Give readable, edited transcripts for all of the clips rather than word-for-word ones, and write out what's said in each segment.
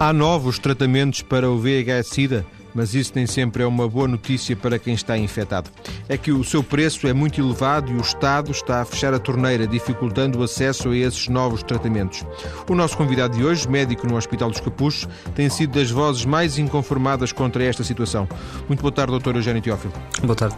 Há novos tratamentos para o VIH-Sida, mas isso nem sempre é uma boa notícia para quem está infectado. É que o seu preço é muito elevado e o Estado está a fechar a torneira, dificultando o acesso a esses novos tratamentos. O nosso convidado de hoje, médico no Hospital dos Capuchos, tem sido das vozes mais inconformadas contra esta situação. Muito boa tarde, Dr. Eugénio Teófilo. Boa tarde.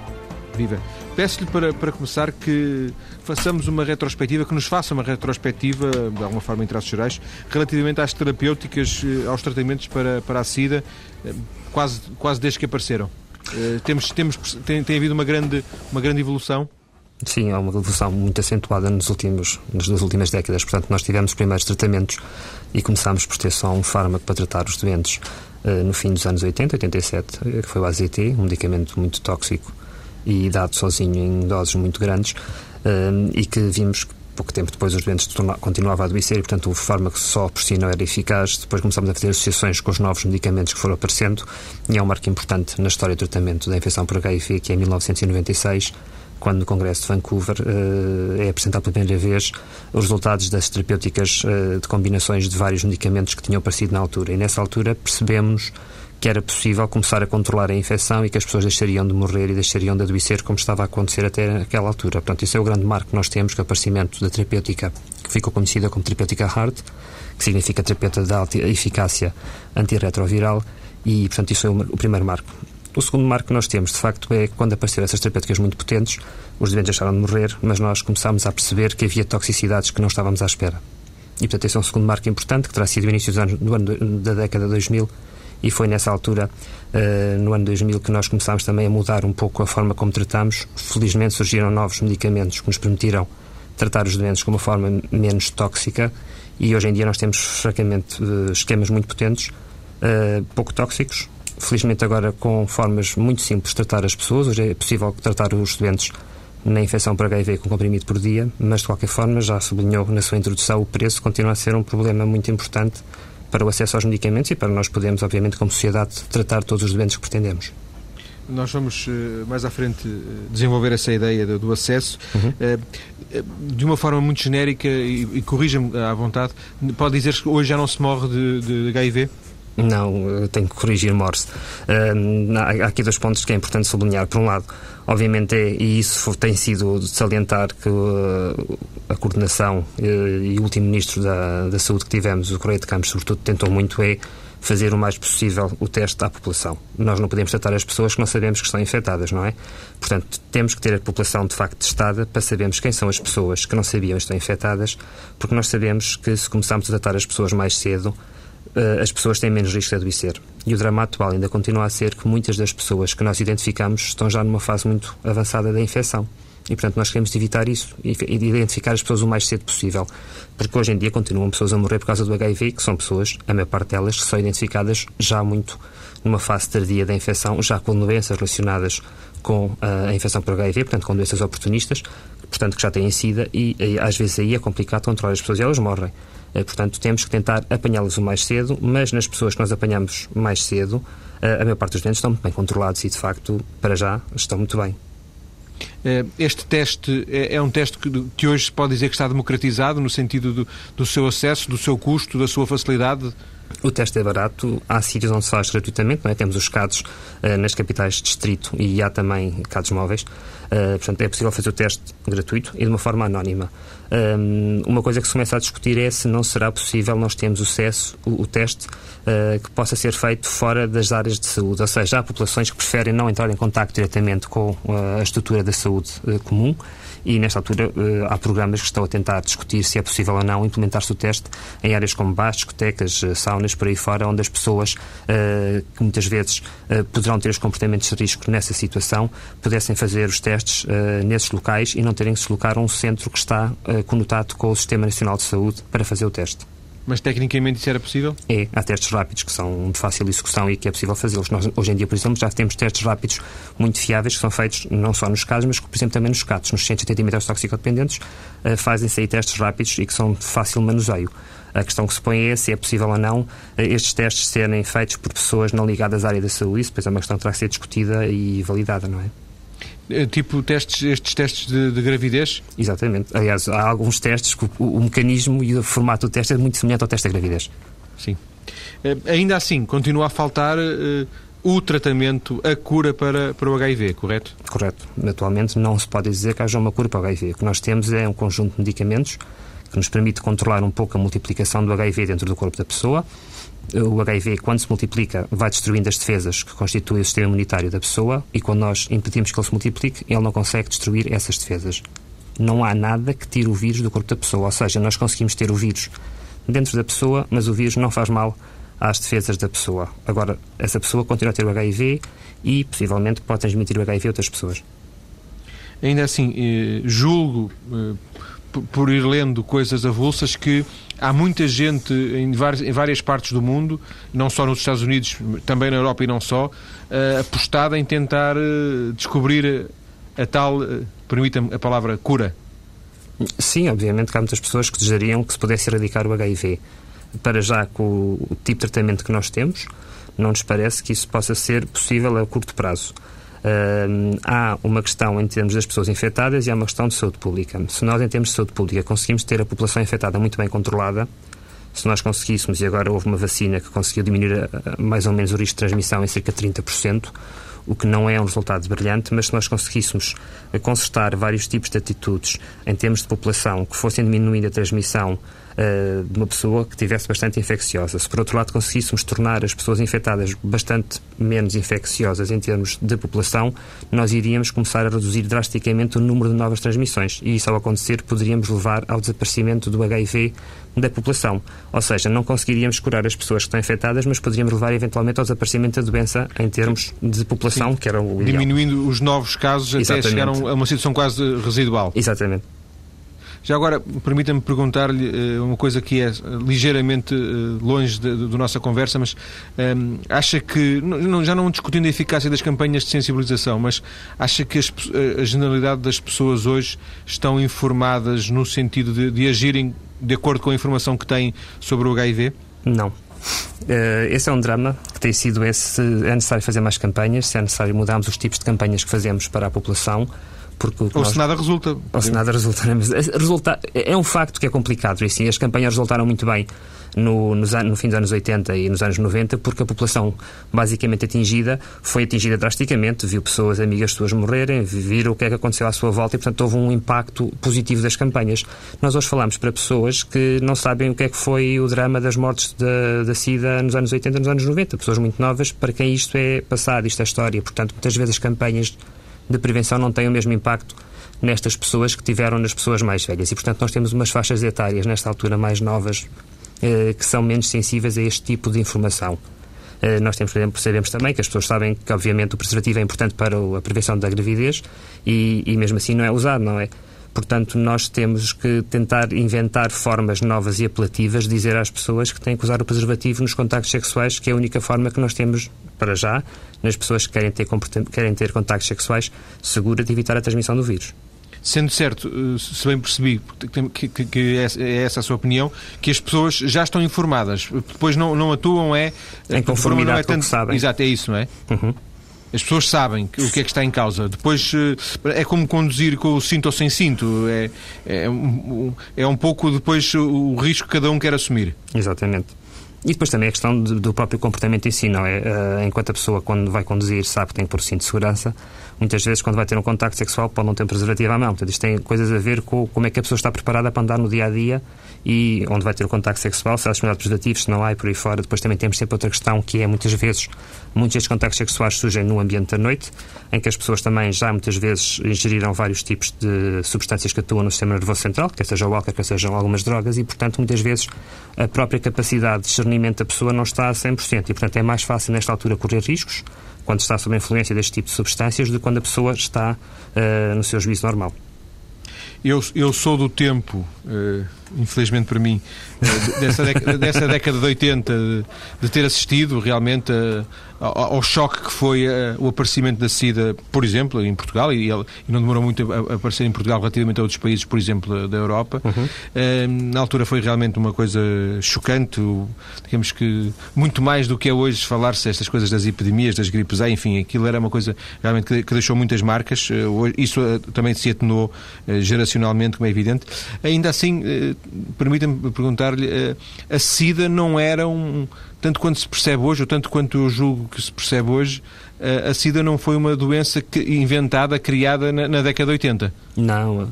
Viva. Peço-lhe para começar que façamos uma retrospectiva, que nos faça uma retrospectiva, de alguma forma em traços gerais, relativamente às terapêuticas, aos tratamentos para a SIDA, quase desde que apareceram. Tem havido uma grande evolução? Sim, há uma evolução muito acentuada nas últimas décadas. Portanto, nós tivemos os primeiros tratamentos e começámos por ter só um fármaco para tratar os doentes no fim dos anos 80, 87, que foi o AZT, um medicamento muito tóxico e dado sozinho em doses muito grandes, e que vimos que pouco tempo depois os doentes continuavam a adoecer e, portanto, o fármaco só por si não era eficaz. Depois começámos a fazer associações com os novos medicamentos que foram aparecendo, e é um marco importante na história do tratamento da infecção por HIV, que é em 1996, quando no Congresso de Vancouver é apresentado pela primeira vez os resultados das terapêuticas de combinações de vários medicamentos que tinham aparecido na altura. E nessa altura percebemos que era possível começar a controlar a infecção e que as pessoas deixariam de morrer e deixariam de adoecer, como estava a acontecer até aquela altura. Portanto, isso é o grande marco que nós temos, que é o aparecimento da terapêutica, que ficou conhecida como terapêutica HAART, que significa terapêutica de alta eficácia antirretroviral, e, portanto, isso é o primeiro marco. O segundo marco que nós temos, de facto, é que quando apareceram essas terapêuticas muito potentes, os doentes deixaram de morrer, mas nós começámos a perceber que havia toxicidades que não estávamos à espera. E, portanto, esse é um segundo marco importante, que terá sido o início da década de 2000, e foi nessa altura, no ano 2000, que nós começámos também a mudar um pouco a forma como tratamos. Felizmente surgiram novos medicamentos que nos permitiram tratar os doentes com uma forma menos tóxica, e hoje em dia nós temos, francamente, esquemas muito potentes, pouco tóxicos. Felizmente agora com formas muito simples de tratar as pessoas. Hoje é possível tratar os doentes na infecção por HIV com comprimido por dia, mas de qualquer forma, já sublinhou na sua introdução, o preço continua a ser um problema muito importante para o acesso aos medicamentos e para nós podermos, obviamente, como sociedade, tratar todos os doentes que pretendemos. Nós vamos, mais à frente, desenvolver essa ideia do acesso. De uma forma muito genérica, e corrija-me à vontade, pode dizer-se que hoje já não se morre de HIV? Não, tenho que corrigir, Morse. Há aqui dois pontos que é importante sublinhar. Por um lado, obviamente, e isso tem sido de salientar, que a coordenação e o último ministro da Saúde que tivemos, o Correio de Campos, sobretudo, tentou muito fazer o mais possível o teste à população. Nós não podemos tratar as pessoas que não sabemos que estão infectadas, não é? Portanto, temos que ter a população, de facto, testada para sabermos quem são as pessoas que não sabiam que estão infectadas, porque nós sabemos que se começarmos a tratar as pessoas mais cedo, as pessoas têm menos risco de adoecer. E o drama atual ainda continua a ser que muitas das pessoas que nós identificamos estão já numa fase muito avançada da infecção. E, portanto, nós queremos evitar isso e identificar as pessoas o mais cedo possível. Porque hoje em dia continuam pessoas a morrer por causa do HIV, que são pessoas, a maior parte delas, que são identificadas já muito numa fase tardia da infecção, já com doenças relacionadas com a infecção por HIV, portanto, com doenças oportunistas, portanto, que já têm SIDA, e às vezes aí é complicado controlar as pessoas e elas morrem. Portanto, temos que tentar apanhá-los o mais cedo, mas nas pessoas que nós apanhamos mais cedo, a maior parte dos doentes estão muito bem controlados e, de facto, para já, estão muito bem. Este teste é um teste que hoje se pode dizer que está democratizado, no sentido do seu acesso, do seu custo, da sua facilidade? O teste é barato, há sítios onde se faz gratuitamente, não é? Temos os CATOS nas capitais de distrito, e há também CATOS móveis, portanto é possível fazer o teste gratuito e de uma forma anónima. Uma coisa que se começa a discutir é se não será possível nós termos acesso, o teste que possa ser feito fora das áreas de saúde, ou seja, há populações que preferem não entrar em contacto diretamente com a estrutura da saúde comum. E, nesta altura, há programas que estão a tentar discutir se é possível ou não implementar-se o teste em áreas como bares, discotecas, saunas, por aí fora, onde as pessoas, que muitas vezes poderão ter os comportamentos de risco nessa situação, pudessem fazer os testes nesses locais e não terem que se deslocar a um centro que está conotado com o Sistema Nacional de Saúde para fazer o teste. Mas, tecnicamente, isso era possível? É, há testes rápidos que são de fácil execução e que é possível fazê-los. Nós, hoje em dia, por exemplo, já temos testes rápidos muito fiáveis que são feitos não só nos casos, mas, por exemplo, também nos CATs. Nos centros de atendimento toxicodependentes fazem-se aí testes rápidos e que são de fácil manuseio. A questão que se põe é se é possível ou não estes testes serem feitos por pessoas não ligadas à área da saúde. Isso, pois, é uma questão que terá que ser discutida e validada, não é? Tipo testes, estes testes de gravidez? Exatamente. Aliás, há alguns testes que o mecanismo e o formato do teste é muito semelhante ao teste da gravidez. Sim. Ainda assim, continua a faltar o tratamento, a cura para o HIV, correto? Correto. Atualmente não se pode dizer que haja uma cura para o HIV. O que nós temos é um conjunto de medicamentos que nos permite controlar um pouco a multiplicação do HIV dentro do corpo da pessoa. O HIV, quando se multiplica, vai destruindo as defesas que constituem o sistema imunitário da pessoa, e quando nós impedimos que ele se multiplique, ele não consegue destruir essas defesas. Não há nada que tire o vírus do corpo da pessoa, ou seja, nós conseguimos ter o vírus dentro da pessoa, mas o vírus não faz mal às defesas da pessoa. Agora, essa pessoa continua a ter o HIV e, possivelmente, pode transmitir o HIV a outras pessoas. Ainda assim, julgo, por ir lendo coisas avulsas, que há muita gente em várias partes do mundo, não só nos Estados Unidos, também na Europa e não só, apostada em tentar descobrir a tal, permita-me a palavra, cura. Sim, obviamente que há muitas pessoas que desejariam que se pudesse erradicar o HIV. Para já, com o tipo de tratamento que nós temos, não nos parece que isso possa ser possível a curto prazo. Há uma questão em termos das pessoas infectadas e há uma questão de saúde pública. Se nós, em termos de saúde pública, conseguimos ter a população infectada muito bem controlada, se nós conseguíssemos, e agora houve uma vacina que conseguiu diminuir mais ou menos o risco de transmissão em cerca de 30%, o que não é um resultado brilhante, mas se nós conseguíssemos consertar vários tipos de atitudes em termos de população que fossem diminuindo a transmissão de uma pessoa que estivesse bastante infecciosa. Se, por outro lado, conseguíssemos tornar as pessoas infectadas bastante menos infecciosas em termos de população, nós iríamos começar a reduzir drasticamente o número de novas transmissões. E isso, ao acontecer, poderíamos levar ao desaparecimento do HIV da população. Ou seja, não conseguiríamos curar as pessoas que estão infectadas, mas poderíamos levar, eventualmente, ao desaparecimento da doença em termos de população, sim, que era o ideal. Diminuindo os novos casos, exatamente, até chegar a uma situação quase residual. Exatamente. Já agora, permita-me perguntar-lhe uma coisa que é ligeiramente longe da nossa conversa, mas acha que, já não discutindo a eficácia das campanhas de sensibilização, mas acha que a generalidade das pessoas hoje estão informadas no sentido de agirem de acordo com a informação que têm sobre o HIV? Não. Esse é um drama que tem sido esse. É necessário fazer mais campanhas, se é necessário mudarmos os tipos de campanhas que fazemos para a população, porque ou se nada resulta. Ou se nada resulta, mas é um facto que é complicado. E sim, as campanhas resultaram muito bem no fim dos anos 80 e nos anos 90, porque a população basicamente atingida foi atingida drasticamente, viu pessoas amigas suas morrerem, viram o que é que aconteceu à sua volta e, portanto, houve um impacto positivo das campanhas. Nós hoje falamos para pessoas que não sabem o que é que foi o drama das mortes da SIDA nos anos 80 e nos anos 90. Pessoas muito novas, para quem isto é passado, isto é história. Portanto, muitas vezes as campanhas de prevenção não tem o mesmo impacto nestas pessoas que tiveram nas pessoas mais velhas. E, portanto, nós temos umas faixas etárias, nesta altura, mais novas, que são menos sensíveis a este tipo de informação. Nós temos, por exemplo, sabemos também que as pessoas sabem que, obviamente, o preservativo é importante para a prevenção da gravidez e mesmo assim, não é usado, não é? Portanto, nós temos que tentar inventar formas novas e apelativas de dizer às pessoas que têm que usar o preservativo nos contactos sexuais, que é a única forma que nós temos para já nas pessoas que querem ter contactos sexuais segura de evitar a transmissão do vírus. Sendo certo, se bem percebi, que é essa a sua opinião, que as pessoas já estão informadas, depois não atuam em conformidade com o que sabem. Exato, é isso, não é? Uhum. As pessoas sabem o que é que está em causa. Depois, é como conduzir com o cinto ou sem cinto. É um pouco depois o risco que cada um quer assumir. Exatamente. E depois também a questão do próprio comportamento em si, não é? Enquanto a pessoa, quando vai conduzir, sabe que tem que pôr o cinto de segurança, muitas vezes, quando vai ter um contacto sexual, pode não ter um preservativo à mão. Portanto, isto tem coisas a ver com como é que a pessoa está preparada para andar no dia-a-dia e onde vai ter o contacto sexual, se há disponibilidade de preservativos, se não há, e por aí fora. Depois também temos sempre outra questão, que é, muitas vezes, muitos destes contactos sexuais surgem no ambiente da noite, em que as pessoas também já, muitas vezes, ingeriram vários tipos de substâncias que atuam no sistema nervoso central, quer seja o álcool, quer sejam algumas drogas, e, portanto, muitas vezes, a própria capacidade de discernimento da pessoa não está a 100%, e, portanto, é mais fácil, nesta altura, correr riscos quando está sob a influência deste tipo de substâncias do que quando a pessoa está no seu juízo normal. Eu sou do tempo, infelizmente para mim, dessa década de 80, de ter assistido realmente ao choque que foi o aparecimento da SIDA, por exemplo, em Portugal, e não demorou muito a aparecer em Portugal relativamente a outros países, por exemplo, da Europa. Uhum. Na altura foi realmente uma coisa chocante, digamos que muito mais do que é hoje falar-se estas coisas das epidemias, das gripes A, enfim, aquilo era uma coisa realmente que deixou muitas marcas. Isso também se atenuou geracionalmente, como é evidente. Ainda assim, permita-me perguntar-lhe, a SIDA não era tanto quanto se percebe hoje, ou tanto quanto eu julgo que se percebe hoje, a SIDA não foi uma doença inventada, criada na década de 80. Não.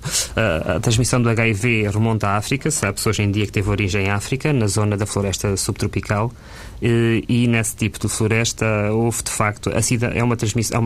A transmissão do HIV remonta à África, sabe-se hoje em dia que teve origem em África, na zona da floresta subtropical, e nesse tipo de floresta houve, de facto, a SIDA é uma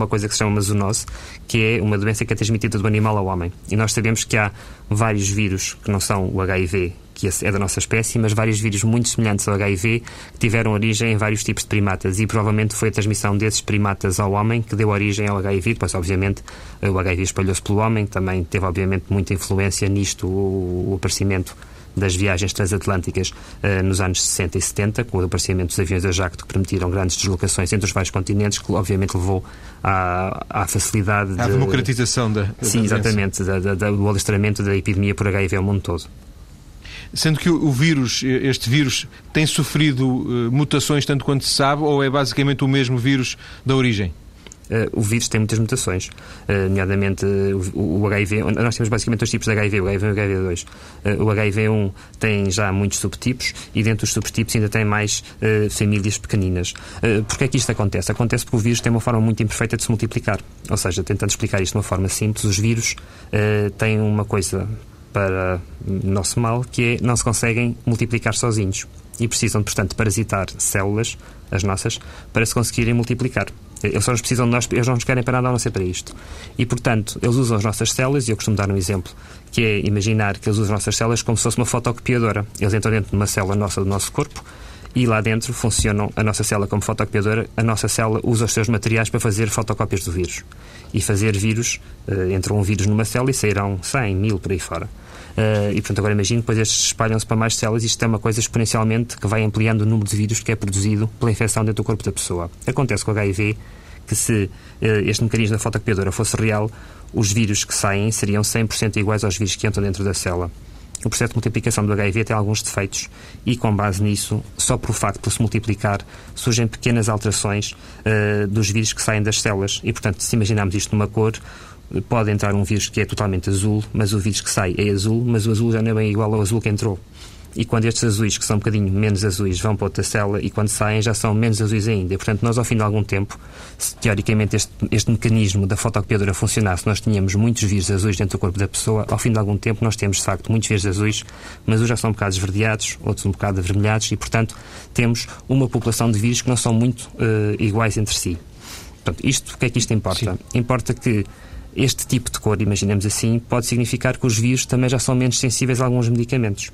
coisa que se chama zoonose, que é uma doença que é transmitida do animal ao homem. E nós sabemos que há vários vírus que não são o HIV, que é da nossa espécie, mas vários vírus muito semelhantes ao HIV que tiveram origem em vários tipos de primatas, e provavelmente foi a transmissão desses primatas ao homem que deu origem ao HIV. Depois, obviamente, o HIV espalhou-se pelo homem, também teve, obviamente, muita influência nisto o aparecimento das viagens transatlânticas nos anos 60 e 70, com o aparecimento dos aviões a jacto, que permitiram grandes deslocações entre os vários continentes, que obviamente levou à facilidade... à democratização da... Sim, exatamente, do alastramento da epidemia por HIV ao mundo todo. Sendo que este vírus, tem sofrido mutações tanto quanto se sabe, ou é basicamente o mesmo vírus da origem? O vírus tem muitas mutações, nomeadamente o HIV. Nós temos basicamente dois tipos de HIV, o HIV1 e o HIV2. O HIV1 tem já muitos subtipos e dentro dos subtipos ainda tem mais famílias pequeninas. Porquê é que isto acontece? Acontece porque o vírus tem uma forma muito imperfeita de se multiplicar. Ou seja, tentando explicar isto de uma forma simples, os vírus têm uma coisa para o nosso mal, que é não se conseguem multiplicar sozinhos e precisam, portanto, parasitar células, as nossas, para se conseguirem multiplicar. Eles só nos precisam de nós, eles não nos querem para nada, a não ser para isto. E, portanto, eles usam as nossas células, e eu costumo dar um exemplo, que é imaginar que eles usam as nossas células como se fosse uma fotocopiadora. Eles entram dentro de uma célula nossa do nosso corpo e lá dentro funcionam a nossa célula como fotocopiadora. A nossa célula usa os seus materiais para fazer fotocópias do vírus. E fazer vírus, entra um vírus numa célula e sairão 100, 1000 por aí fora. E, portanto, agora imagino, depois estes espalham-se para mais células, e isto é uma coisa exponencialmente que vai ampliando o número de vírus que é produzido pela infecção dentro do corpo da pessoa. Acontece com o HIV que, se este mecanismo da fotocopiadora fosse real, os vírus que saem seriam 100% iguais aos vírus que entram dentro da célula. O processo de multiplicação do HIV tem alguns defeitos e, com base nisso, só por facto de se multiplicar, surgem pequenas alterações dos vírus que saem das células. E, portanto, se imaginarmos isto numa cor, pode entrar um vírus que é totalmente azul, mas o vírus que sai é azul, mas o azul já não é bem igual ao azul que entrou. E quando estes azuis, que são um bocadinho menos azuis, vão para outra célula, e quando saem já são menos azuis ainda. E, portanto, nós, ao fim de algum tempo, se teoricamente este mecanismo da fotocopiadora funcionasse, nós tínhamos muitos vírus azuis dentro do corpo da pessoa. Ao fim de algum tempo nós temos, de facto, muitos vírus azuis, mas uns já são um bocado esverdeados, outros um bocado avermelhados, e, portanto, temos uma população de vírus que não são muito iguais entre si. Portanto, o que é que isto importa? Sim. Importa que este tipo de cor, imaginemos assim, pode significar que os vírus também já são menos sensíveis a alguns medicamentos.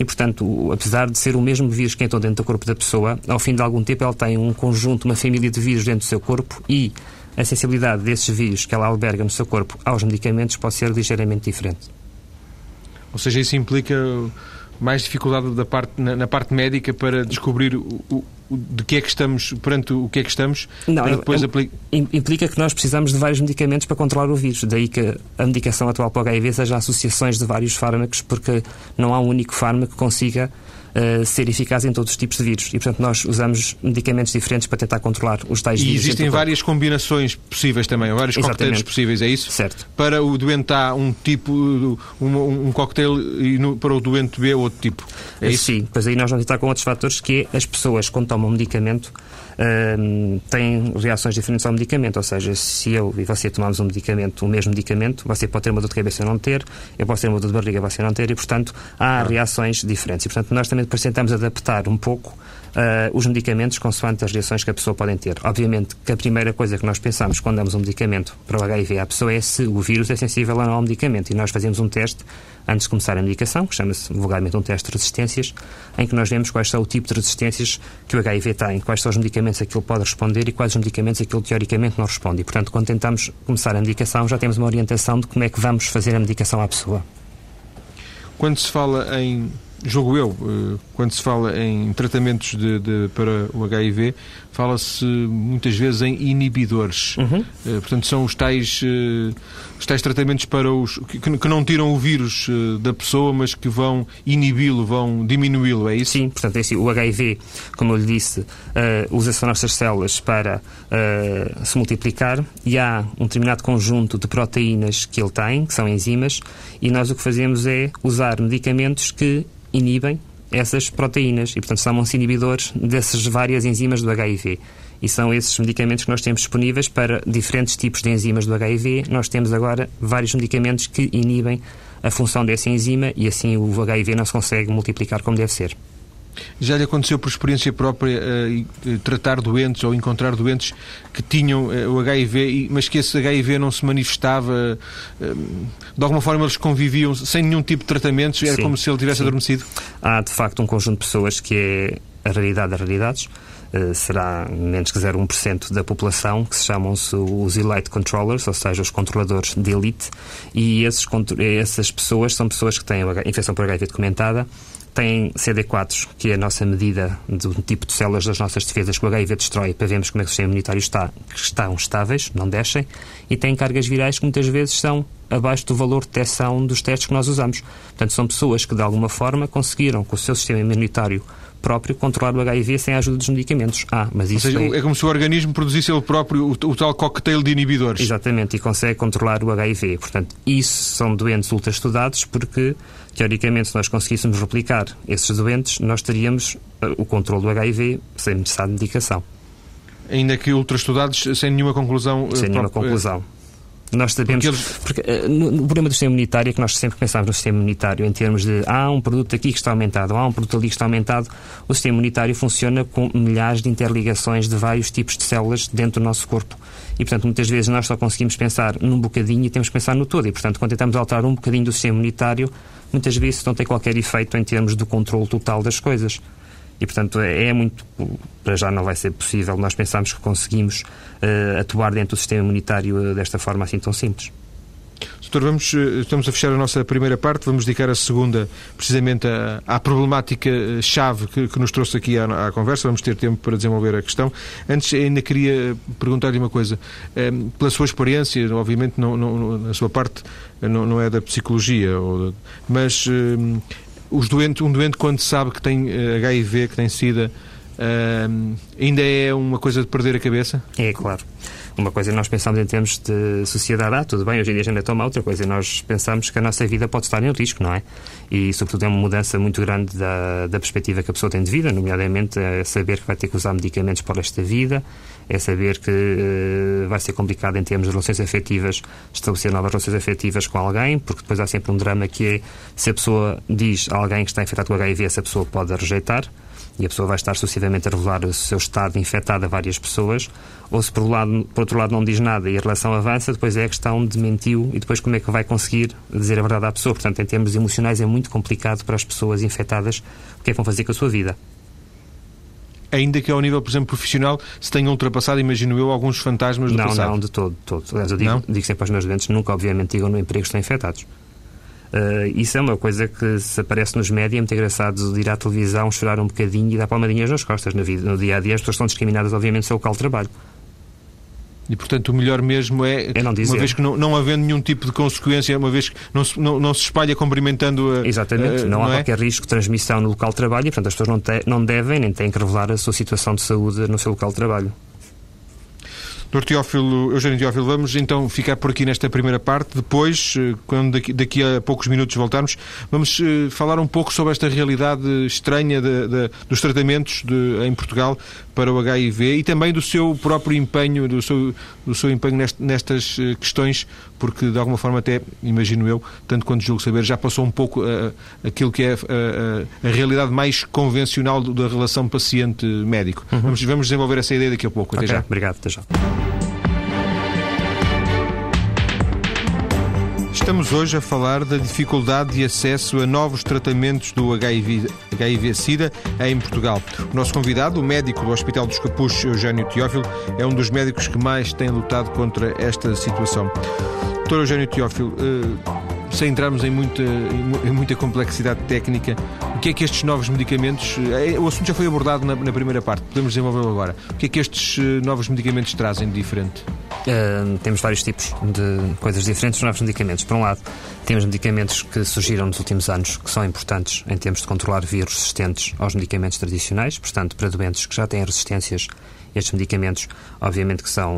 E, portanto, apesar de ser o mesmo vírus que entrou dentro do corpo da pessoa, ao fim de algum tempo ela tem um conjunto, uma família de vírus dentro do seu corpo, e a sensibilidade desses vírus que ela alberga no seu corpo aos medicamentos pode ser ligeiramente diferente. Ou seja, isso implica mais dificuldade na parte médica para descobrir de que é que estamos, perante o que é que estamos. Não, para depois implica que nós precisamos de vários medicamentos para controlar o vírus. Daí que a medicação atual para o HIV seja associações de vários fármacos, porque não há um único fármaco que consiga ser eficaz em todos os tipos de vírus. E, portanto, nós usamos medicamentos diferentes para tentar controlar os tais vírus. E existem várias combinações possíveis também, vários coquetéis possíveis, é isso? Certo. Para o doente A, um tipo, um coquetel, e para o doente B, outro tipo. É isso? Sim, pois aí nós vamos estar com outros fatores, que é as pessoas, quando tomam medicamento, têm reações diferentes ao medicamento. Ou seja, se eu e você tomarmos o mesmo medicamento, você pode ter uma dor de cabeça ou não ter, eu posso ter uma dor de barriga, você não ter, e, portanto, há reações diferentes. E, portanto, nós também depois tentamos adaptar um pouco os medicamentos consoante as reações que a pessoa pode ter. Obviamente que a primeira coisa que nós pensamos quando damos um medicamento para o HIV à pessoa é se o vírus é sensível ou não ao medicamento. E nós fazemos um teste antes de começar a medicação, que chama-se vulgarmente um teste de resistências, em que nós vemos quais são o tipo de resistências que o HIV tem, quais são os medicamentos a que ele pode responder e quais os medicamentos a que ele teoricamente não responde. E, portanto, quando tentamos começar a medicação, já temos uma orientação de como é que vamos fazer a medicação à pessoa. Quando se fala em... Julgo eu, quando se fala em tratamentos para o HIV, fala-se muitas vezes em inibidores. Uhum. Portanto, são os tais tratamentos para os que não tiram o vírus da pessoa, mas que vão inibi-lo, vão diminuí-lo, é isso? Sim, portanto, é assim. O HIV, como eu lhe disse, usa-se as nossas células para se multiplicar, e há um determinado conjunto de proteínas que ele tem, que são enzimas, e nós o que fazemos é usar medicamentos que inibem essas proteínas e, portanto, chamam-se inibidores dessas várias enzimas do HIV. E são esses medicamentos que nós temos disponíveis para diferentes tipos de enzimas do HIV. Nós temos agora vários medicamentos que inibem a função dessa enzima e assim o HIV não se consegue multiplicar como deve ser. Já lhe aconteceu por experiência própria tratar doentes ou encontrar doentes que tinham o HIV, mas que esse HIV não se manifestava? De alguma forma eles conviviam sem nenhum tipo de tratamentos? Era como se ele tivesse adormecido? Há, de facto, um conjunto de pessoas que é a realidade das realidades. Será menos que 0,1% da população, que se chamam-se os elite controllers, ou seja, os controladores de elite, e essas pessoas são pessoas que têm infecção por HIV documentada, têm CD4, que é a nossa medida do tipo de células das nossas defesas que o HIV destrói para vermos como é que o sistema imunitário está, que estão estáveis, não descem, e têm cargas virais que muitas vezes são abaixo do valor de detecção dos testes que nós usamos. Portanto, são pessoas que, de alguma forma, conseguiram com o seu sistema imunitário próprio controlar o HIV sem a ajuda dos medicamentos. Mas isso, ou seja, é como se o organismo produzisse ele próprio o tal cocktail de inibidores. Exatamente, e consegue controlar o HIV. Portanto, isso são doentes ultra-estudados porque, teoricamente, se nós conseguíssemos replicar esses doentes, nós teríamos o controle do HIV sem necessidade de medicação. Ainda que ultra-estudados, sem nenhuma conclusão. Sem nenhuma conclusão. Nós sabemos, porque no problema do sistema imunitário é que nós sempre pensamos no sistema imunitário em termos de há um produto aqui que está aumentado, há um produto ali que está aumentado. O sistema imunitário funciona com milhares de interligações de vários tipos de células dentro do nosso corpo. E, portanto, muitas vezes nós só conseguimos pensar num bocadinho e temos que pensar no todo. E, portanto, quando tentamos alterar um bocadinho do sistema imunitário, muitas vezes não tem qualquer efeito em termos do controle total das coisas. E, portanto, é muito... Para já não vai ser possível. Nós pensamos que conseguimos atuar dentro do sistema imunitário desta forma assim tão simples. Doutor, estamos a fechar a nossa primeira parte. Vamos dedicar a segunda, precisamente, à problemática-chave que nos trouxe aqui à conversa. Vamos ter tempo para desenvolver a questão. Antes, ainda queria perguntar-lhe uma coisa. Pela sua experiência, obviamente, a sua parte não é da psicologia, mas... um doente, quando sabe que tem HIV, que tem SIDA, ainda é uma coisa de perder a cabeça? É, claro. Uma coisa nós pensamos em termos de sociedade, tudo bem, hoje em dia a gente toma outra coisa, nós pensamos que a nossa vida pode estar em risco, não é? E, sobretudo, é uma mudança muito grande da perspectiva que a pessoa tem de vida, nomeadamente é saber que vai ter que usar medicamentos para esta vida, é saber que vai ser complicado em termos de relações afetivas, estabelecer novas relações afetivas com alguém, porque depois há sempre um drama que é, se a pessoa diz a alguém que está infectado com HIV, essa pessoa pode a rejeitar, e a pessoa vai estar sucessivamente a revelar o seu estado infectado a várias pessoas, ou se por outro lado não diz nada e a relação avança, depois é a questão de mentiu e depois como é que vai conseguir dizer a verdade à pessoa. Portanto, em termos emocionais é muito complicado para as pessoas infectadas o que é que vão fazer com a sua vida. Ainda que ao nível, por exemplo, profissional, se tenham ultrapassado, imagino eu, alguns fantasmas do passado. Não, de todo. Aliás, eu digo sempre aos meus doentes, nunca, obviamente, digam no emprego que estão infectados. Isso é uma coisa que se aparece nos média, é muito engraçado de ir à televisão, chorar um bocadinho e dar palmadinhas nas costas. No dia-a-dia as pessoas são discriminadas, obviamente, pelo local de trabalho. E, portanto, o melhor mesmo é não dizer. Uma vez que não havendo nenhum tipo de consequência, uma vez que não se espalha cumprimentando a... Exatamente, não há qualquer risco de transmissão no local de trabalho e, portanto, as pessoas não devem nem têm que revelar a sua situação de saúde no seu local de trabalho. Dr. Eugénio Teófilo, vamos então ficar por aqui nesta primeira parte. Depois, quando daqui a poucos minutos voltarmos, vamos falar um pouco sobre esta realidade estranha dos tratamentos em Portugal para o HIV e também do seu próprio empenho, do seu empenho nestas questões, porque de alguma forma até, imagino eu, tanto quanto julgo saber, já passou um pouco aquilo que é a realidade mais convencional da relação paciente-médico. Uhum. Vamos desenvolver essa ideia daqui a pouco. Até já. Obrigado, até já. Estamos hoje a falar da dificuldade de acesso a novos tratamentos do HIV-Sida em Portugal. O nosso convidado, o médico do Hospital dos Capuchos, Eugénio Teófilo, é um dos médicos que mais tem lutado contra esta situação. Dr. Eugénio Teófilo, sem entrarmos em muita complexidade técnica, o que é que estes novos medicamentos... O assunto já foi abordado na primeira parte, podemos desenvolvê-lo agora. O que é que estes novos medicamentos trazem de diferente? Temos vários tipos de coisas diferentes nos novos medicamentos. Por um lado, temos medicamentos que surgiram nos últimos anos que são importantes em termos de controlar vírus resistentes aos medicamentos tradicionais, portanto, para doentes que já têm resistências. Estes medicamentos, obviamente, que são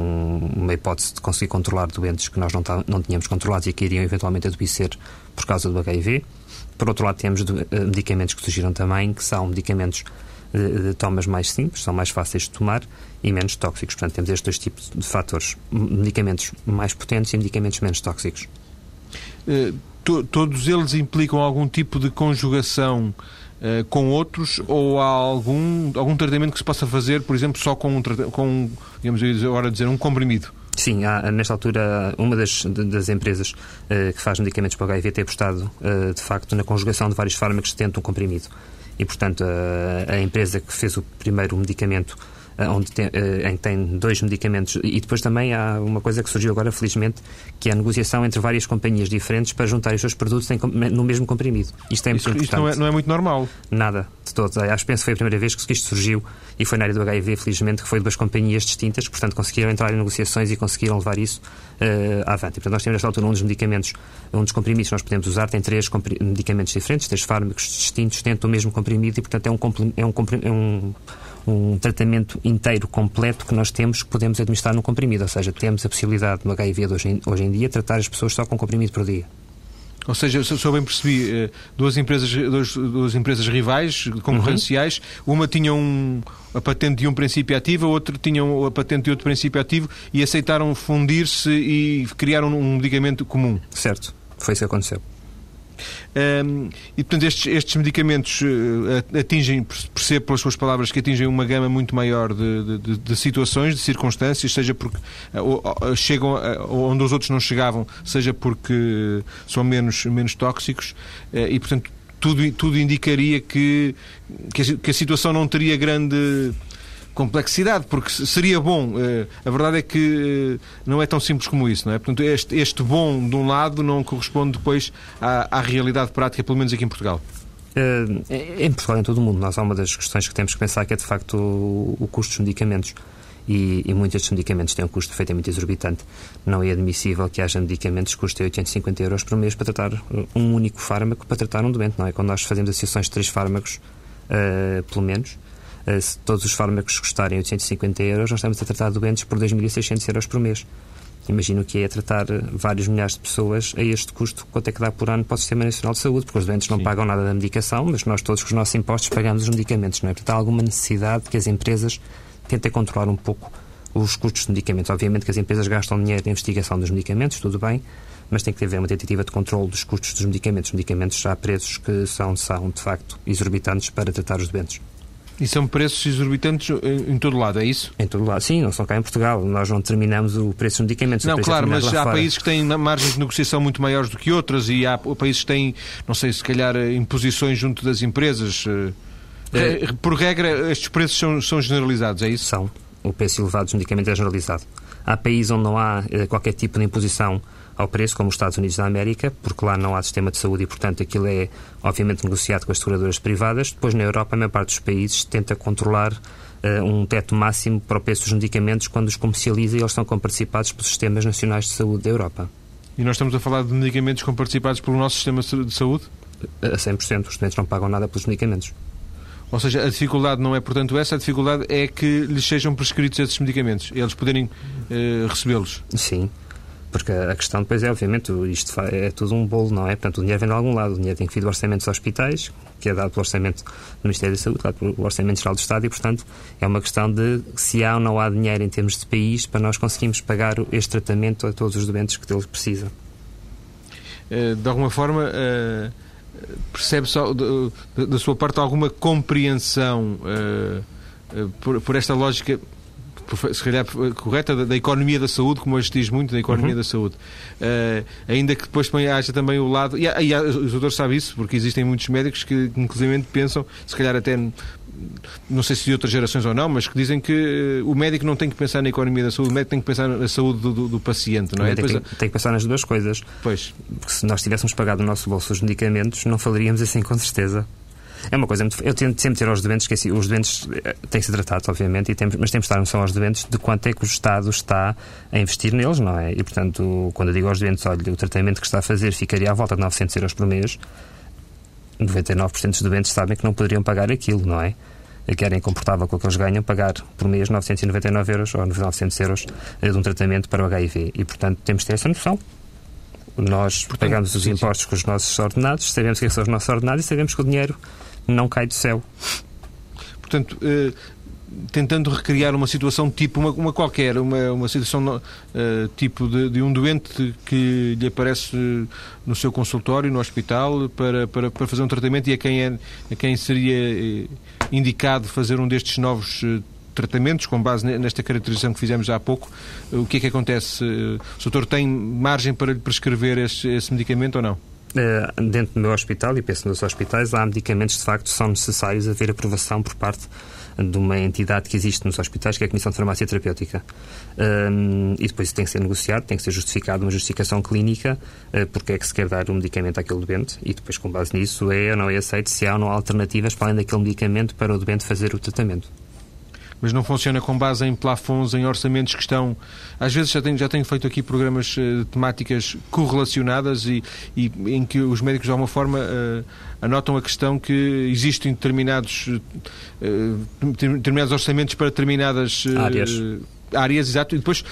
uma hipótese de conseguir controlar doentes que nós não tínhamos controlados e que iriam eventualmente adoecer por causa do HIV. Por outro lado, temos medicamentos que surgiram também, que são medicamentos de tomas mais simples, são mais fáceis de tomar e menos tóxicos. Portanto, temos estes dois tipos de fatores, medicamentos mais potentes e medicamentos menos tóxicos. Todos eles implicam algum tipo de conjugação com outros, ou há algum tratamento que se possa fazer, por exemplo, só com um comprimido? Sim, há, nesta altura, uma das empresas que faz medicamentos para o HIV tem apostado, de facto, na conjugação de vários fármacos dentro de um comprimido. E, portanto, a empresa que fez o primeiro medicamento, em que tem dois medicamentos, e depois também há uma coisa que surgiu agora, felizmente, que é a negociação entre várias companhias diferentes para juntar os seus produtos no mesmo comprimido. Isto é muito importante. Isto não é muito normal? Nada, de todo. Acho que foi a primeira vez que isto surgiu, e foi na área do HIV, felizmente, que foi de duas companhias distintas, que, portanto, conseguiram entrar em negociações e conseguiram levar isso avante. E, portanto, nós temos, nesta altura, um dos comprimidos que nós podemos usar, tem três medicamentos diferentes, três fármacos distintos dentro do mesmo comprimido, e, portanto, é um tratamento inteiro, completo, que nós temos, que podemos administrar num comprimido. Ou seja, temos a possibilidade no HIV de hoje em dia tratar as pessoas só com um comprimido por dia. Ou seja, se eu bem percebi, duas empresas rivais, concorrenciais, uma tinha a patente de um princípio ativo, a outra tinha a patente de outro princípio ativo, e aceitaram fundir-se e criaram um medicamento comum. Certo, foi isso que aconteceu. E portanto estes medicamentos atingem, percebo pelas suas palavras, que atingem uma gama muito maior de situações, de circunstâncias, seja porque chegam onde os outros não chegavam, seja porque são menos tóxicos, e portanto tudo indicaria que a situação não teria grande complexidade, porque seria bom. A verdade é que não é tão simples como isso, não é? Portanto, este bom de um lado não corresponde depois à realidade prática, pelo menos aqui em Portugal. Em Portugal, em todo o mundo, há uma das questões que temos que pensar, que é de facto o custo dos medicamentos. E muitos destes medicamentos têm um custo perfeitamente exorbitante. Não é admissível que haja medicamentos que custem 850 euros por mês para tratar um único fármaco, para tratar um doente, não é? Quando nós fazemos associações de três fármacos, pelo menos, se todos os fármacos custarem 850 euros, nós estamos a tratar doentes por 2.600 euros por mês. Imagino que é tratar vários milhares de pessoas a este custo, quanto é que dá por ano para o Sistema Nacional de Saúde, porque os doentes não pagam nada da medicação, mas nós todos, com os nossos impostos, pagamos os medicamentos, não é? Portanto, há alguma necessidade que as empresas tentem controlar um pouco os custos dos medicamentos. Obviamente que as empresas gastam dinheiro na investigação dos medicamentos, tudo bem, mas tem que haver uma tentativa de controle dos custos dos medicamentos. Os medicamentos há preços que são, de facto, exorbitantes para tratar os doentes. E são preços exorbitantes em todo lado, é isso? Em todo lado, sim, não são cá em Portugal. Nós não determinamos o preço dos medicamentos. Não, claro, mas há países que têm margens de negociação muito maiores do que outras, e há países que têm, não sei, se calhar, imposições junto das empresas. Por regra, estes preços são generalizados, é isso? São. O preço elevado dos medicamentos é generalizado. Há países onde não há qualquer tipo de imposição ao preço, como os Estados Unidos da América, porque lá não há sistema de saúde e, portanto, aquilo é, obviamente, negociado com as seguradoras privadas. Depois, na Europa, a maior parte dos países tenta controlar um teto máximo para o preço dos medicamentos quando os comercializa, e eles são comparticipados pelos sistemas nacionais de saúde da Europa. E nós estamos a falar de medicamentos comparticipados pelo nosso sistema de saúde? A 100%. Os doentes não pagam nada pelos medicamentos. Ou seja, a dificuldade não é, portanto, essa. A dificuldade é que lhes sejam prescritos esses medicamentos, eles poderem recebê-los. Sim. Porque a questão depois é, obviamente, isto é tudo um bolo, não é? Portanto, o dinheiro vem de algum lado. O dinheiro tem que vir do orçamento dos hospitais, que é dado pelo orçamento do Ministério da Saúde, dado pelo Orçamento Geral do Estado, e, portanto, é uma questão de se há ou não há dinheiro em termos de país para nós conseguirmos pagar este tratamento a todos os doentes que deles precisam. De alguma forma, percebe só da sua parte alguma compreensão por esta lógica, se calhar correta, da economia da saúde, como hoje diz muito, da economia da saúde. Ainda que depois haja também o lado... E os doutores sabem isso, porque existem muitos médicos que, inclusive, pensam, se calhar até, não sei se de outras gerações ou não, mas que dizem que o médico não tem que pensar na economia da saúde, o médico tem que pensar na saúde do paciente, não é? Tem que pensar nas duas coisas. Pois. Porque se nós tivéssemos pagado no nosso bolso os medicamentos, não falaríamos assim com certeza. É uma coisa, eu tento sempre dizer aos doentes que os doentes têm que ser tratados, obviamente, mas temos de dar noção aos doentes de quanto é que o Estado está a investir neles, não é? E, portanto, quando eu digo aos doentes, olha, o tratamento que está a fazer ficaria à volta de 900 euros por mês, 99% dos doentes sabem que não poderiam pagar aquilo, não é? Querem, confortável com o que eles ganham, pagar por mês 999 euros ou 900 euros de um tratamento para o HIV. E, portanto, temos de ter essa noção. Nós pagamos os impostos com os nossos ordenados, sabemos o que são os nossos ordenados e sabemos que o dinheiro não cai do céu. Portanto, tentando recriar uma situação tipo uma qualquer, uma situação tipo de um doente que lhe aparece no seu consultório, no hospital, para fazer um tratamento, e a quem seria indicado fazer um destes novos tratamentos, com base nesta caracterização que fizemos há pouco. O que é que acontece? O doutor tem margem para lhe prescrever esse medicamento ou não? Dentro do meu hospital, e penso nos hospitais, há medicamentos que de facto são necessários haver aprovação por parte de uma entidade que existe nos hospitais, que é a Comissão de Farmácia Terapêutica. E depois isso tem que ser negociado, tem que ser justificado, uma justificação clínica, porque é que se quer dar um medicamento àquele doente, e depois com base nisso é ou não é aceito, se há ou não há alternativas para além daquele medicamento para o doente fazer o tratamento. Mas não funciona com base em plafons, em orçamentos que estão... Às vezes já tenho feito aqui programas temáticas correlacionadas e em que os médicos, de alguma forma, anotam a questão que existem determinados orçamentos para determinadas... áreas, exato, e depois,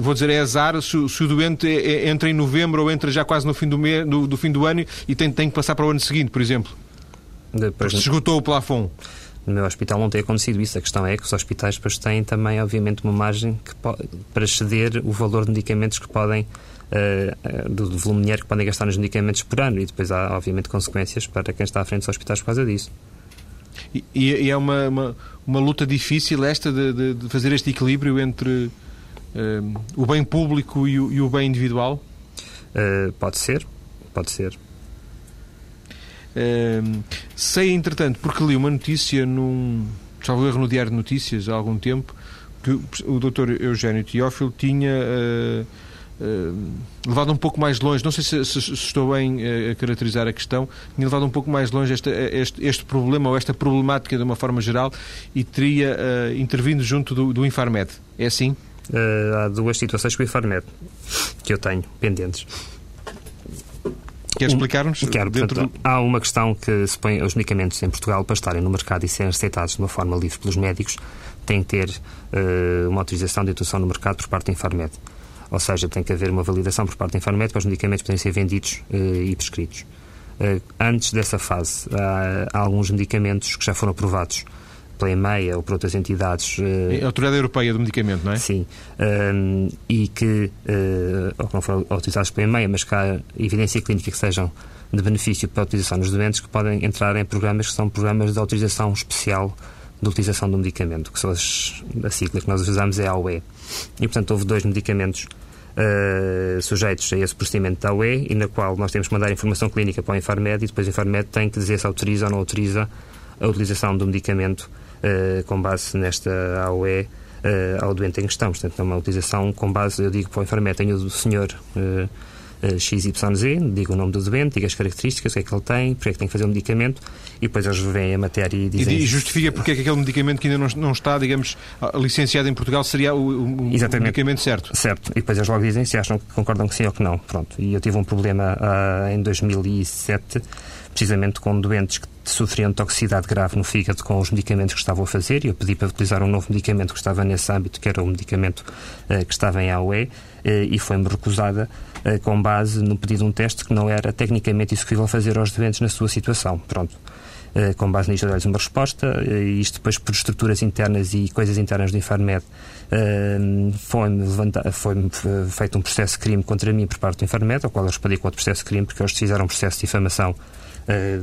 vou dizer, é azar se o doente entra em novembro ou entra já quase no fim do fim do ano e tem que passar para o ano seguinte, por exemplo. Depois se esgotou o plafon. No meu hospital não tem acontecido isso. A questão é que os hospitais depois têm também, obviamente, uma margem para ceder o valor de medicamentos que podem, do volume de dinheiro que podem gastar nos medicamentos por ano, e depois há, obviamente, consequências para quem está à frente dos hospitais por causa disso. E é uma luta difícil esta de fazer este equilíbrio entre o bem público e o bem individual? Pode ser. Sei, entretanto, porque li uma notícia, salvo erro, no Diário de Notícias há algum tempo, que o Dr. Eugénio Teófilo tinha levado um pouco mais longe, não sei se estou bem a caracterizar a questão, tinha levado um pouco mais longe este problema ou esta problemática de uma forma geral, e teria intervindo junto do Infarmed. É assim? Há duas situações com o Infarmed que eu tenho pendentes. Quer explicar-nos? Quero, portanto, há uma questão que se põe aos medicamentos em Portugal, para estarem no mercado e serem receitados de uma forma livre pelos médicos, tem que ter uma autorização de introdução no mercado por parte da Infarmed. Ou seja, tem que haver uma validação por parte da Infarmed para os medicamentos poderem ser vendidos e prescritos. Antes dessa fase, há alguns medicamentos que já foram aprovados pela EMEA ou por outras entidades... A Autoridade Europeia do Medicamento, não é? Sim. E que, ou que não foram autorizados pela EMEA, mas que há evidência clínica que sejam de benefício para a utilização nos doentes, que podem entrar em programas que são programas de autorização especial de utilização do medicamento, que são a sigla que nós usamos é a AUE. E, portanto, houve dois medicamentos sujeitos a esse procedimento da AUE, e na qual nós temos que mandar informação clínica para o Infarmed, e depois o Infarmed tem que dizer se autoriza ou não autoriza a utilização do medicamento com base nesta AUE ao doente em questão. Portanto, é uma utilização com base, eu digo para o Infarmed, tenho o senhor XYZ, digo o nome do doente, digo as características, o que é que ele tem, porque é que tem que fazer o medicamento, e depois eles veem a matéria e dizem... E justifica porque é que aquele medicamento que ainda não está, digamos, licenciado em Portugal, seria o medicamento certo. Certo, e depois eles logo dizem se acham que concordam que sim ou que não. Pronto, e eu tive um problema em 2007, precisamente com doentes que sofriam toxicidade grave no fígado com os medicamentos que estavam a fazer, e eu pedi para utilizar um novo medicamento que estava nesse âmbito, que era o medicamento que estava em AUE, e foi-me recusada com base no pedido de um teste que não era tecnicamente executível fazer aos doentes na sua situação. Pronto. Com base nisto, eu dei-lhes uma resposta, e isto depois por estruturas internas e coisas internas do Infarmed, foi-me feito um processo de crime contra mim por parte do Infarmed, ao qual eu respondi com outro processo de crime, porque eles fizeram um processo de difamação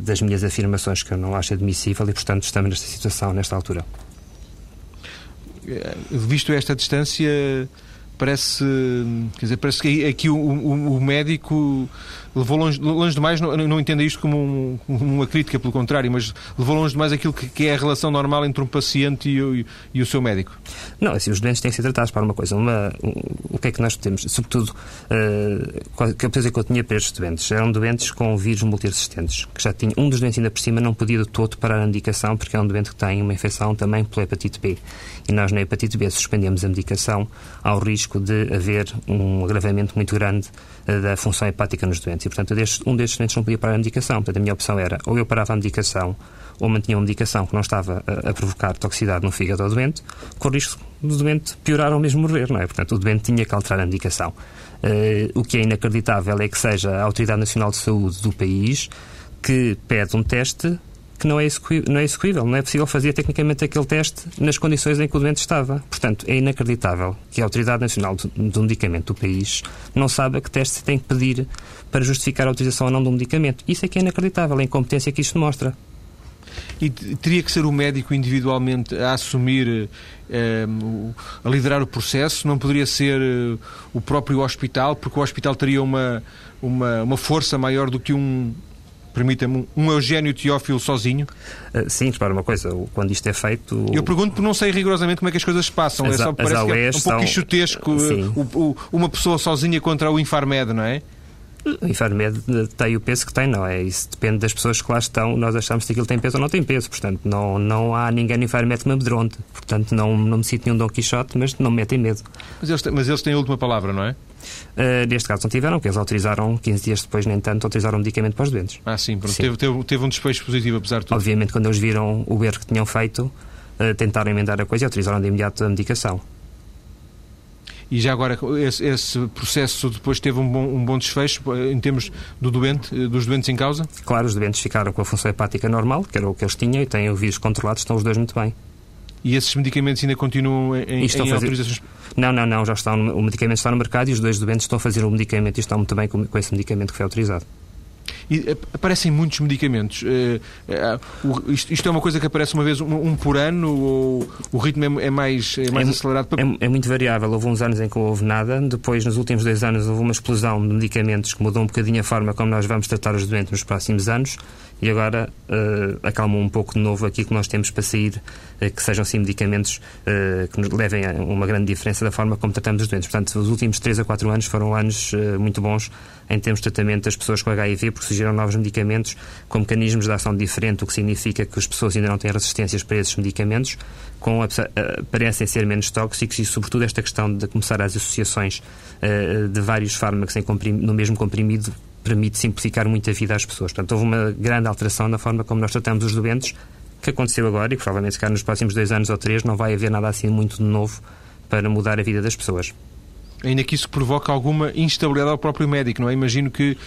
das minhas afirmações, que eu não acho admissível, e, portanto, estamos nesta situação, nesta altura. Visto esta distância, parece que aqui o médico levou longe demais, não entenda isto como uma crítica, pelo contrário, mas levou longe demais aquilo que é a relação normal entre um paciente e o seu médico. Não, assim, os doentes têm que ser tratados para uma coisa. O que é que nós podemos, sobretudo, que a coisa que eu tinha para estes doentes, eram doentes com vírus multiresistentes, que já tinha, um dos doentes ainda por cima não podia de todo parar a medicação, porque é um doente que tem uma infecção também pela hepatite B. E nós na hepatite B suspendemos a medicação ao risco risco de haver um agravamento muito grande da função hepática nos doentes. E, portanto, um destes doentes não podia parar a medicação. Portanto, a minha opção era ou eu parava a medicação ou mantinha uma medicação que não estava a provocar toxicidade no fígado ao doente, com o risco do doente piorar ou mesmo morrer, não é? Portanto, o doente tinha que alterar a medicação. O que é inacreditável é que seja a Autoridade Nacional de Saúde do país que pede um teste que não é execuível, não é possível fazer tecnicamente aquele teste nas condições em que o doente estava. Portanto, é inacreditável que a Autoridade Nacional do Medicamento do país não saiba que teste se tem que pedir para justificar a utilização ou não de um medicamento. Isso é que é inacreditável, a incompetência que isto mostra. E teria que ser o médico individualmente a assumir, a liderar o processo? Não poderia ser o próprio hospital? Porque o hospital teria uma força maior do que permita-me, um Eugénio Teófilo sozinho? Sim, repara uma coisa, quando isto é feito... Eu pergunto porque não sei rigorosamente como é que as coisas passam, só parece que é um pouco quixotesco uma pessoa sozinha contra o Infarmed, não é? O Infarmed tem o peso que tem, não é? Isso depende das pessoas que lá estão. Nós achamos que aquilo tem peso ou não tem peso. Portanto, não há ninguém no Infarmed que me amedronte. Portanto, não me sinto nenhum Dom Quixote, mas não me metem medo. Mas eles têm a última palavra, não é? Neste caso não tiveram, porque eles autorizaram 15 dias depois, nem tanto, autorizaram o medicamento para os doentes. Ah, sim, pronto. Sim. Teve um desfecho positivo, apesar de tudo. Obviamente, quando eles viram o erro que tinham feito, tentaram emendar a coisa e autorizaram de imediato a medicação. E já agora, esse processo depois teve um bom desfecho em termos dos doentes em causa? Claro, os doentes ficaram com a função hepática normal, que era o que eles tinham, e têm o vírus controlado, estão os dois muito bem. E esses medicamentos ainda continuam em autorizações? Não, já estão, o medicamento está no mercado e os dois doentes estão a fazer o medicamento e estão muito bem com esse medicamento que foi autorizado. E aparecem muitos medicamentos. Isto é uma coisa que aparece uma vez, um por ano, ou o ritmo é mais acelerado? É muito variável. Houve uns anos em que não houve nada. Depois, nos últimos 2 anos, houve uma explosão de medicamentos que mudou um bocadinho a forma como nós vamos tratar os doentes nos próximos anos. E agora acalmou um pouco de novo aqui que nós temos para sair, que sejam sim medicamentos que nos levem a uma grande diferença da forma como tratamos os doentes. Portanto, os últimos 3 a 4 anos foram anos muito bons em termos de tratamento das pessoas com HIV, porque surgiram novos medicamentos com mecanismos de ação diferente, o que significa que as pessoas ainda não têm resistências para esses medicamentos, parecem ser menos tóxicos e, sobretudo, esta questão de começar as associações de vários fármacos no mesmo comprimido permite simplificar muito a vida às pessoas. Portanto, houve uma grande alteração na forma como nós tratamos os doentes, que aconteceu agora e que provavelmente, se calhar, nos próximos 2 anos ou 3 não vai haver nada assim muito de novo para mudar a vida das pessoas. Ainda que isso provoque alguma instabilidade ao próprio médico, não é? Imagino que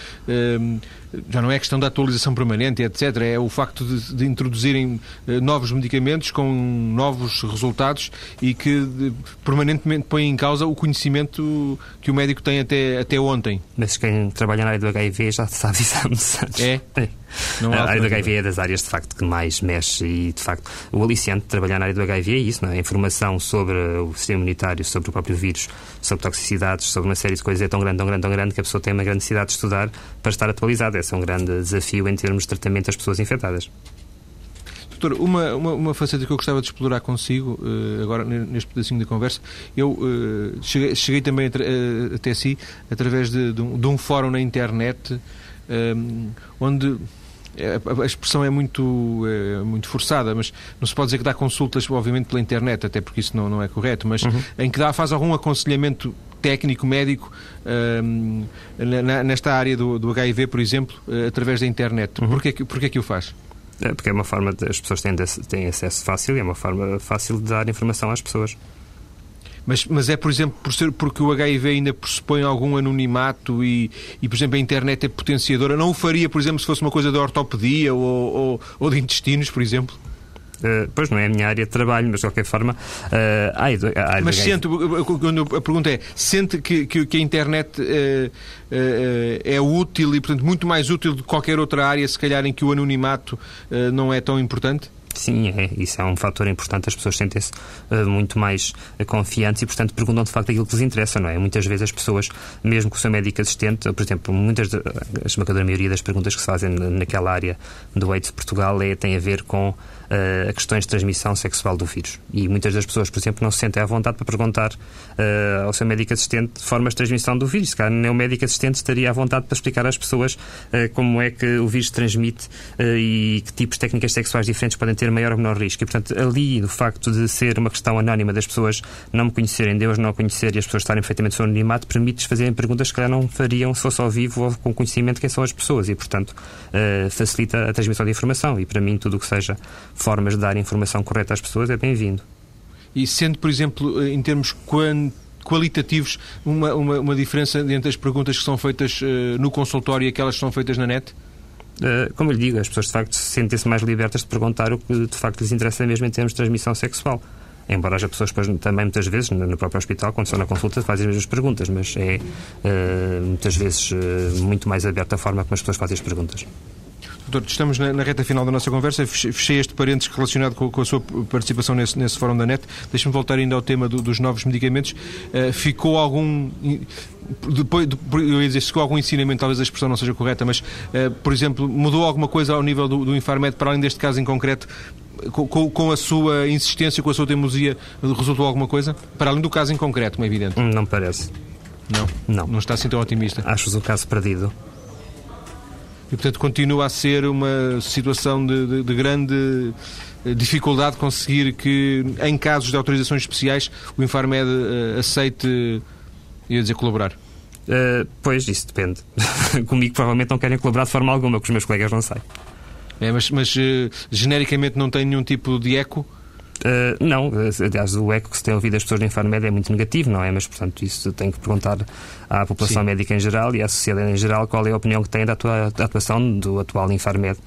já não é questão da atualização permanente, etc. É o facto de introduzirem novos medicamentos com novos resultados e que permanentemente põem em causa o conhecimento que o médico tem até ontem. Mas quem trabalha na área do HIV já sabe isso há muitos anos. É. Não há a área do HIV é das áreas, de facto, que mais mexe e, de facto, o aliciente de trabalhar na área do HIV é isso, não é? A informação sobre o sistema imunitário, sobre o próprio vírus, sobre toxicidades, sobre uma série de coisas é tão grande que a pessoa tem uma grande necessidade de estudar para estar atualizada. Esse é um grande desafio em termos de tratamento das pessoas infectadas. Doutor, uma faceta que eu gostava de explorar consigo, agora neste pedacinho da conversa, eu cheguei também até si através de um fórum na internet, onde a expressão é muito forçada, mas não se pode dizer que dá consultas, obviamente, pela internet, até porque isso não é correto, mas em que faz algum aconselhamento técnico, médico, nesta área do HIV, por exemplo, através da internet. Porquê que o faz? Porque é uma forma de as pessoas têm acesso fácil e é uma forma fácil de dar informação às pessoas. Mas é, por exemplo, porque o HIV ainda pressupõe algum anonimato e, por exemplo, a internet é potenciadora. Não o faria, por exemplo, se fosse uma coisa de ortopedia ou de intestinos, por exemplo? Pois não é a minha área de trabalho, mas de qualquer forma... mas a pergunta é, sente que a internet é útil e, portanto, muito mais útil do que qualquer outra área, se calhar, em que o anonimato não é tão importante? Sim, isso é um fator importante. As pessoas sentem-se muito mais confiantes e, portanto, perguntam de facto aquilo que lhes interessa, não é? Muitas vezes as pessoas, mesmo com o seu médico assistente, por exemplo, a esmagadora maioria das perguntas que se fazem naquela área do AIDS de Portugal tem a ver com questões de transmissão sexual do vírus. E muitas das pessoas, por exemplo, não se sentem à vontade para perguntar ao seu médico assistente formas de transmissão do vírus. Se calhar nem o médico assistente estaria à vontade para explicar às pessoas como é que o vírus transmite e que tipos de técnicas sexuais diferentes podem ter maior ou menor risco. E, portanto, ali, do facto de ser uma questão anónima das pessoas não me conhecerem, Deus não conhecer e as pessoas estarem perfeitamente no seu anonimato, permite-lhes fazerem perguntas que, calhar, não fariam se fosse ao vivo ou com conhecimento de quem são as pessoas e, portanto, facilita a transmissão de informação. E, para mim, tudo o que seja formas de dar informação correta às pessoas é bem-vindo. E sendo, por exemplo, em termos qualitativos, uma diferença entre as perguntas que são feitas no consultório e aquelas que são feitas na net? Como eu lhe digo, as pessoas de facto sentem-se mais libertas de perguntar o que de facto lhes interessa mesmo em termos de transmissão sexual. Embora haja pessoas que também muitas vezes no próprio hospital, quando estão na consulta, fazem as mesmas perguntas, mas é muitas vezes muito mais aberta a forma como as pessoas fazem as perguntas. Doutor, estamos na reta final da nossa conversa. Fechei este parênteses relacionado com a sua participação nesse fórum da NET. Deixe-me voltar ainda ao tema dos novos medicamentos. Ficou algum... Depois, eu ia dizer, ficou algum ensinamento, talvez a expressão não seja correta, mas, por exemplo, mudou alguma coisa ao nível do Infarmed, para além deste caso em concreto, com a sua insistência, com a sua teimosia, resultou alguma coisa? Para além do caso em concreto, como é evidente. Não parece. Não. Não está assim tão otimista. Achas o caso perdido. E, portanto, continua a ser uma situação de grande dificuldade conseguir que, em casos de autorizações especiais, o Infarmed aceite, ia dizer, colaborar? Pois, isso depende. Comigo, provavelmente, não querem colaborar de forma alguma, com os meus colegas não sei. Mas genericamente não tem nenhum tipo de eco? Não, aliás, o eco que se tem ouvido das pessoas da Infarmed é muito negativo, não é? Mas, portanto, isso tem que perguntar à população médica em geral e à sociedade em geral qual é a opinião que tem da atuação do atual Infarmed.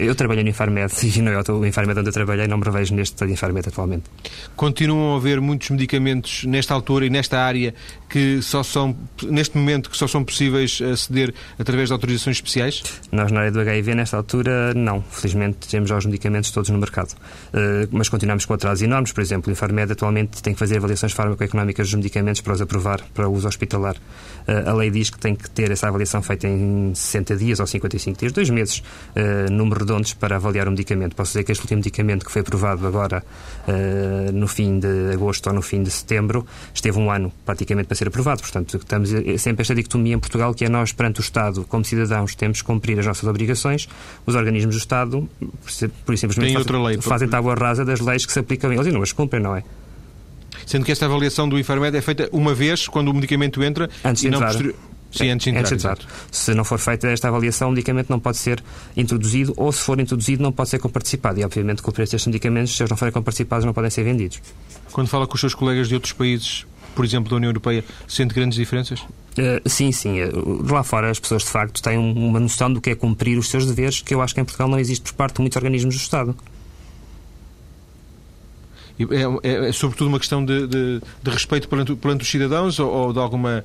Eu trabalhei no Infarmed e não é o Infarmed onde eu trabalhei, não me revejo neste Infarmed atualmente. Continuam a haver muitos medicamentos nesta altura e nesta área que só são, neste momento, que só são possíveis aceder através de autorizações especiais? Nós na área do HIV, nesta altura, não. Felizmente temos já os medicamentos todos no mercado. Mas continuamos com atrasos enormes. Por exemplo, o Infarmed atualmente tem que fazer avaliações farmacoeconómicas dos medicamentos para os aprovar para uso hospitalar. A lei diz que tem que ter essa avaliação feita em 60 dias ou 55 dias, 2 meses, números redondos para avaliar o medicamento. Posso dizer que este último medicamento que foi aprovado agora no fim de agosto ou no fim de setembro, esteve 1 ano praticamente para ser aprovado. Portanto, estamos sempre esta dicotomia em Portugal, que é nós, perante o Estado, como cidadãos, temos que cumprir as nossas obrigações. Os organismos do Estado, por isso simplesmente, fazem tábua rasa das leis que se aplicam a eles e não as cumprem, não é? Sendo que esta avaliação do Infarmed é feita uma vez, quando o medicamento entra... Antes de entrar. Sim, antes de entrar. Se não for feita esta avaliação, o medicamento não pode ser introduzido, ou se for introduzido, não pode ser comparticipado. E, obviamente, com o preço destes medicamentos, se eles não forem comparticipados, não podem ser vendidos. Quando fala com os seus colegas de outros países, por exemplo, da União Europeia, sente grandes diferenças? Sim. Lá fora, as pessoas, de facto, têm uma noção do que é cumprir os seus deveres, que eu acho que em Portugal não existe por parte de muitos organismos do Estado. É sobretudo uma questão de respeito perante os cidadãos ou de alguma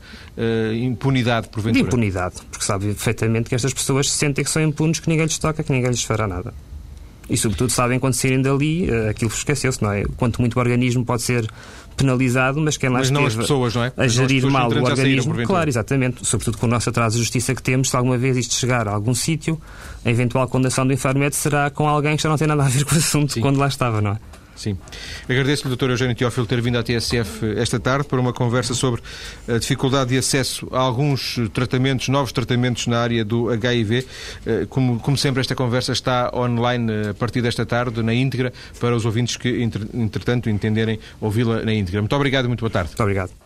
impunidade, porventura? De impunidade, porque sabe perfeitamente que estas pessoas sentem que são impunes, que ninguém lhes toca, que ninguém lhes fará nada. E, sobretudo, sabem quando saírem dali, aquilo esqueceu-se, não é? Quanto muito o organismo pode ser penalizado, mas quem lá esteve não as pessoas, não é? A gerir mal o organismo. Claro, exatamente. Sobretudo com o nosso atraso de justiça que temos, se alguma vez isto chegar a algum sítio, a eventual condenação do Infarmed será com alguém que já não tem nada a ver com o assunto. Sim. Quando lá estava, não é? Sim. Agradeço-lhe, Dr. Eugénio Teófilo, ter vindo à TSF esta tarde para uma conversa sobre a dificuldade de acesso a alguns tratamentos, novos tratamentos na área do HIV. Como sempre, esta conversa está online a partir desta tarde, na íntegra, para os ouvintes que, entretanto, entenderem ouvi-la na íntegra. Muito obrigado e muito boa tarde. Muito obrigado.